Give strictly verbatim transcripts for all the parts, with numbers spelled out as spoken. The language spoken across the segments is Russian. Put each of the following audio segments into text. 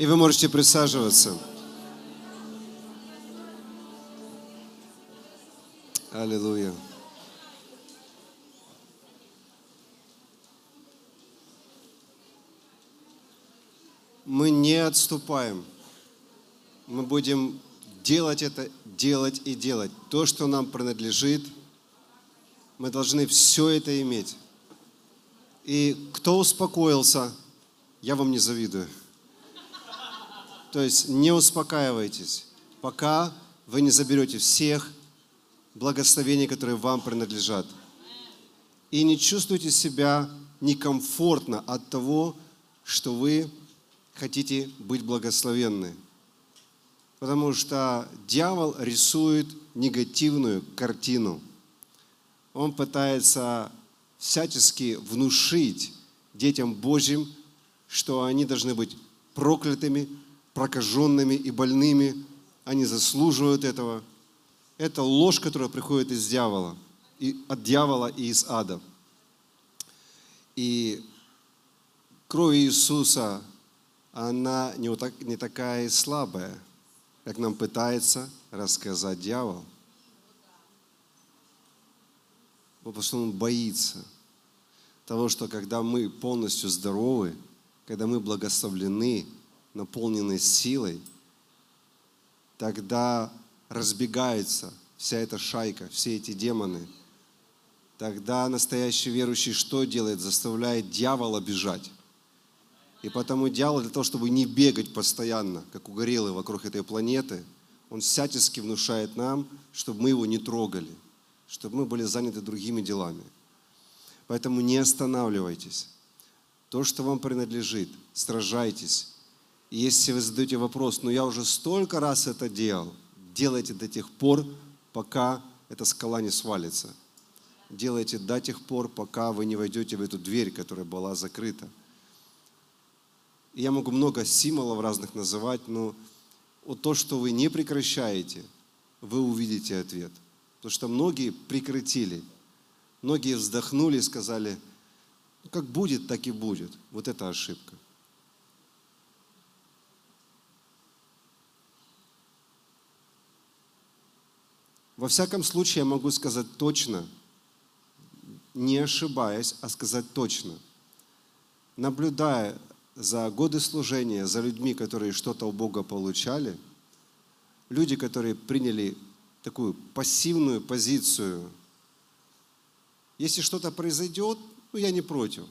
и вы можете присаживаться. Аллилуйя. Мы не отступаем. Мы будем делать это, делать и делать. То, что нам принадлежит, мы должны все это иметь. И кто успокоился, я вам не завидую. То есть не успокаивайтесь, пока вы не заберете всех благословений, которые вам принадлежат. И не чувствуйте себя некомфортно от того, что вы хотите быть благословенны. Потому что дьявол рисует негативную картину. Он пытается всячески внушить детям Божьим, что они должны быть проклятыми, прокаженными и больными. Они заслуживают этого. Это ложь, которая приходит из дьявола, и от дьявола и из ада. И кровь Иисуса, она не такая и слабая, как нам пытается рассказать дьявол. Потому что он боится того, что когда мы полностью здоровы, когда мы благословлены, наполнены силой, тогда разбегается вся эта шайка, все эти демоны. Тогда настоящий верующий что делает? Заставляет дьявола бежать. И потому дьявол для того, чтобы не бегать постоянно, как угорелый вокруг этой планеты, он всячески внушает нам, чтобы мы его не трогали, чтобы мы были заняты другими делами. Поэтому не останавливайтесь. То, что вам принадлежит, сражайтесь. И если вы задаете вопрос, ну я уже столько раз это делал, делайте до тех пор, пока эта скала не свалится. Делайте до тех пор, пока вы не войдете в эту дверь, которая была закрыта. И я могу много символов разных называть, но вот то, что вы не прекращаете, вы увидите ответ. Потому что многие прекратили, многие вздохнули и сказали, ну, как будет, так и будет. Вот это ошибка. Во всяком случае, я могу сказать точно, не ошибаясь, а сказать точно. Наблюдая за годы служения, за людьми, которые что-то у Бога получали, люди, которые приняли такую пассивную позицию, если что-то произойдет, ну я не против,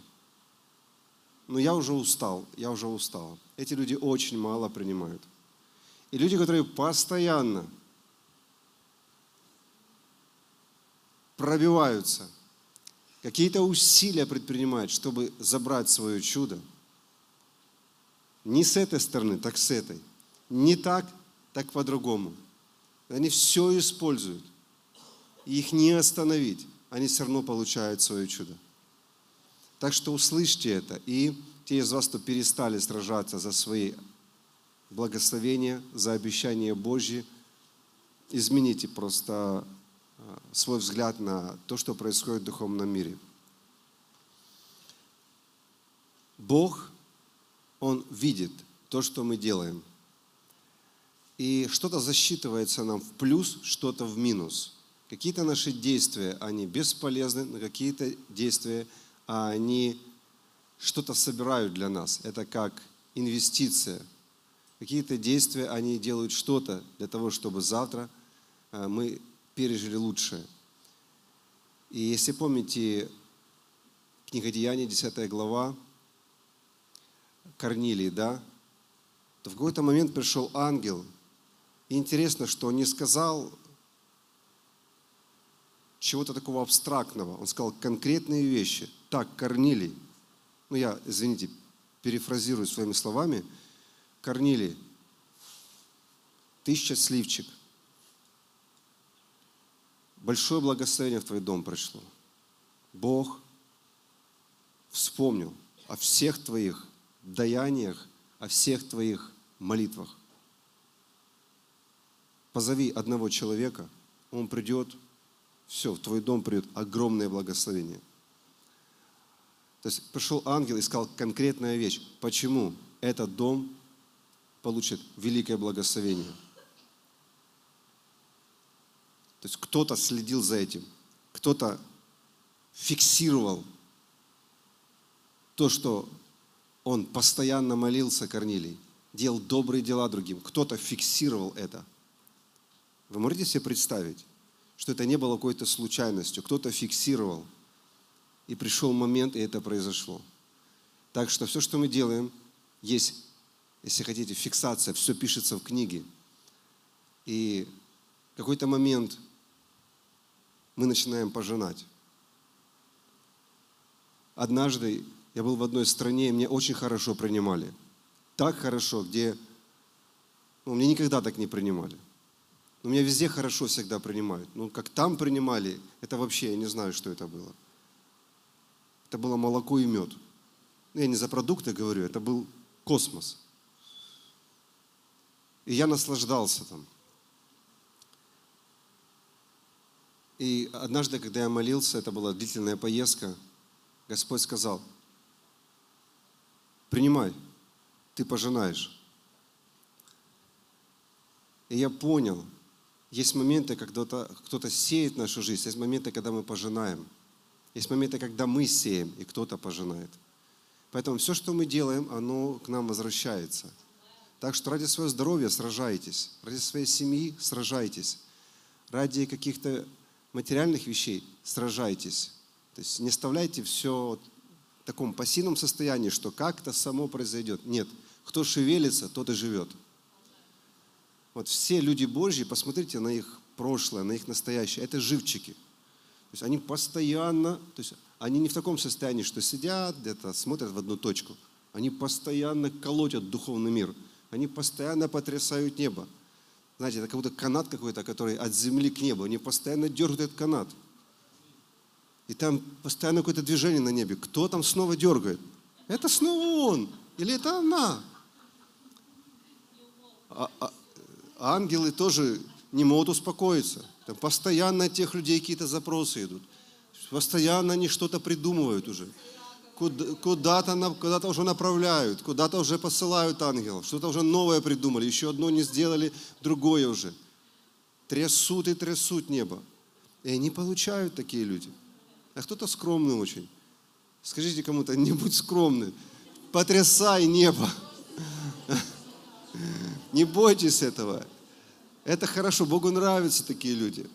но я уже устал, я уже устал. Эти люди очень мало принимают. И люди, которые постоянно пробиваются, какие-то усилия предпринимают, чтобы забрать свое чудо. Не с этой стороны, так с этой. Не так, так по-другому. Они все используют. И их не остановить. Они все равно получают свое чудо. Так что услышьте это. И те из вас, кто перестали сражаться за свои благословения, за обещания Божьи, измените просто свой взгляд на то, что происходит в духовном мире. Бог, Он видит то, что мы делаем. И что-то засчитывается нам в плюс, что-то в минус. Какие-то наши действия, они бесполезны, но какие-то действия, они что-то собирают для нас. Это как инвестиция. Какие-то действия, они делают что-то для того, чтобы завтра мы пережили лучшее. И если помните, книга Деяний, десятая глава, Корнилий, да, то в какой-то момент пришел ангел. И интересно, что он не сказал чего-то такого абстрактного. Он сказал конкретные вещи. Так, Корнилий, ну я, извините, перефразирую своими словами. Корнилий, ты счастливчик. Большое благословение в твой дом пришло. Бог вспомнил о всех твоих даяниях, о всех твоих молитвах. Позови одного человека, он придет, все, в твой дом придет огромное благословение. То есть пришел ангел и сказал конкретную вещь, почему этот дом получит великое благословение. То есть кто-то следил за этим, кто-то фиксировал то, что он постоянно молился, Корнилий, делал добрые дела другим, кто-то фиксировал это. Вы можете себе представить, что это не было какой-то случайностью, кто-то фиксировал, и пришел момент, и это произошло. Так что все, что мы делаем, есть, если хотите, фиксация, все пишется в книге. И в какой-то момент мы начинаем пожинать. Однажды я был в одной стране, и меня очень хорошо принимали. Так хорошо, где... Ну, меня никогда так не принимали. Но меня везде хорошо всегда принимают. Ну, как там принимали, это вообще, я не знаю, что это было. Это было молоко и мед. Я не за продукты говорю, это был космос. И я наслаждался там. И однажды, когда я молился, это была длительная поездка, Господь сказал: принимай, ты пожинаешь. И я понял, есть моменты, когда кто-то сеет нашу жизнь, есть моменты, когда мы пожинаем. Есть моменты, когда мы сеем, и кто-то пожинает. Поэтому все, что мы делаем, оно к нам возвращается. Так что ради своего здоровья сражайтесь, ради своей семьи сражайтесь, ради каких-то материальных вещей сражайтесь. То есть не оставляйте все в таком пассивном состоянии, что как-то само произойдет. Нет, кто шевелится, тот и живет. Вот все люди Божьи, посмотрите на их прошлое, на их настоящее, это живчики. То есть они постоянно, то есть они не в таком состоянии, что сидят где-то, смотрят в одну точку. Они постоянно колотят духовный мир. Они постоянно потрясают небо. Знаете, это как будто канат какой-то, который от земли к небу. Они постоянно дергают этот канат. И там постоянно какое-то движение на небе. Кто там снова дергает? Это снова он. Или это она. А, а, ангелы тоже не могут успокоиться. Там постоянно от тех людей какие-то запросы идут. Постоянно они что-то придумывают уже. Куда-то, куда-то уже направляют, куда-то уже посылают ангелов. Что-то уже новое придумали, еще одно не сделали, другое уже. Трясут и трясут небо. И они получают, такие люди. А кто-то скромный очень. Скажите кому-то: не будь скромным. Потрясай небо. Не бойтесь этого. Это хорошо, Богу нравятся такие люди.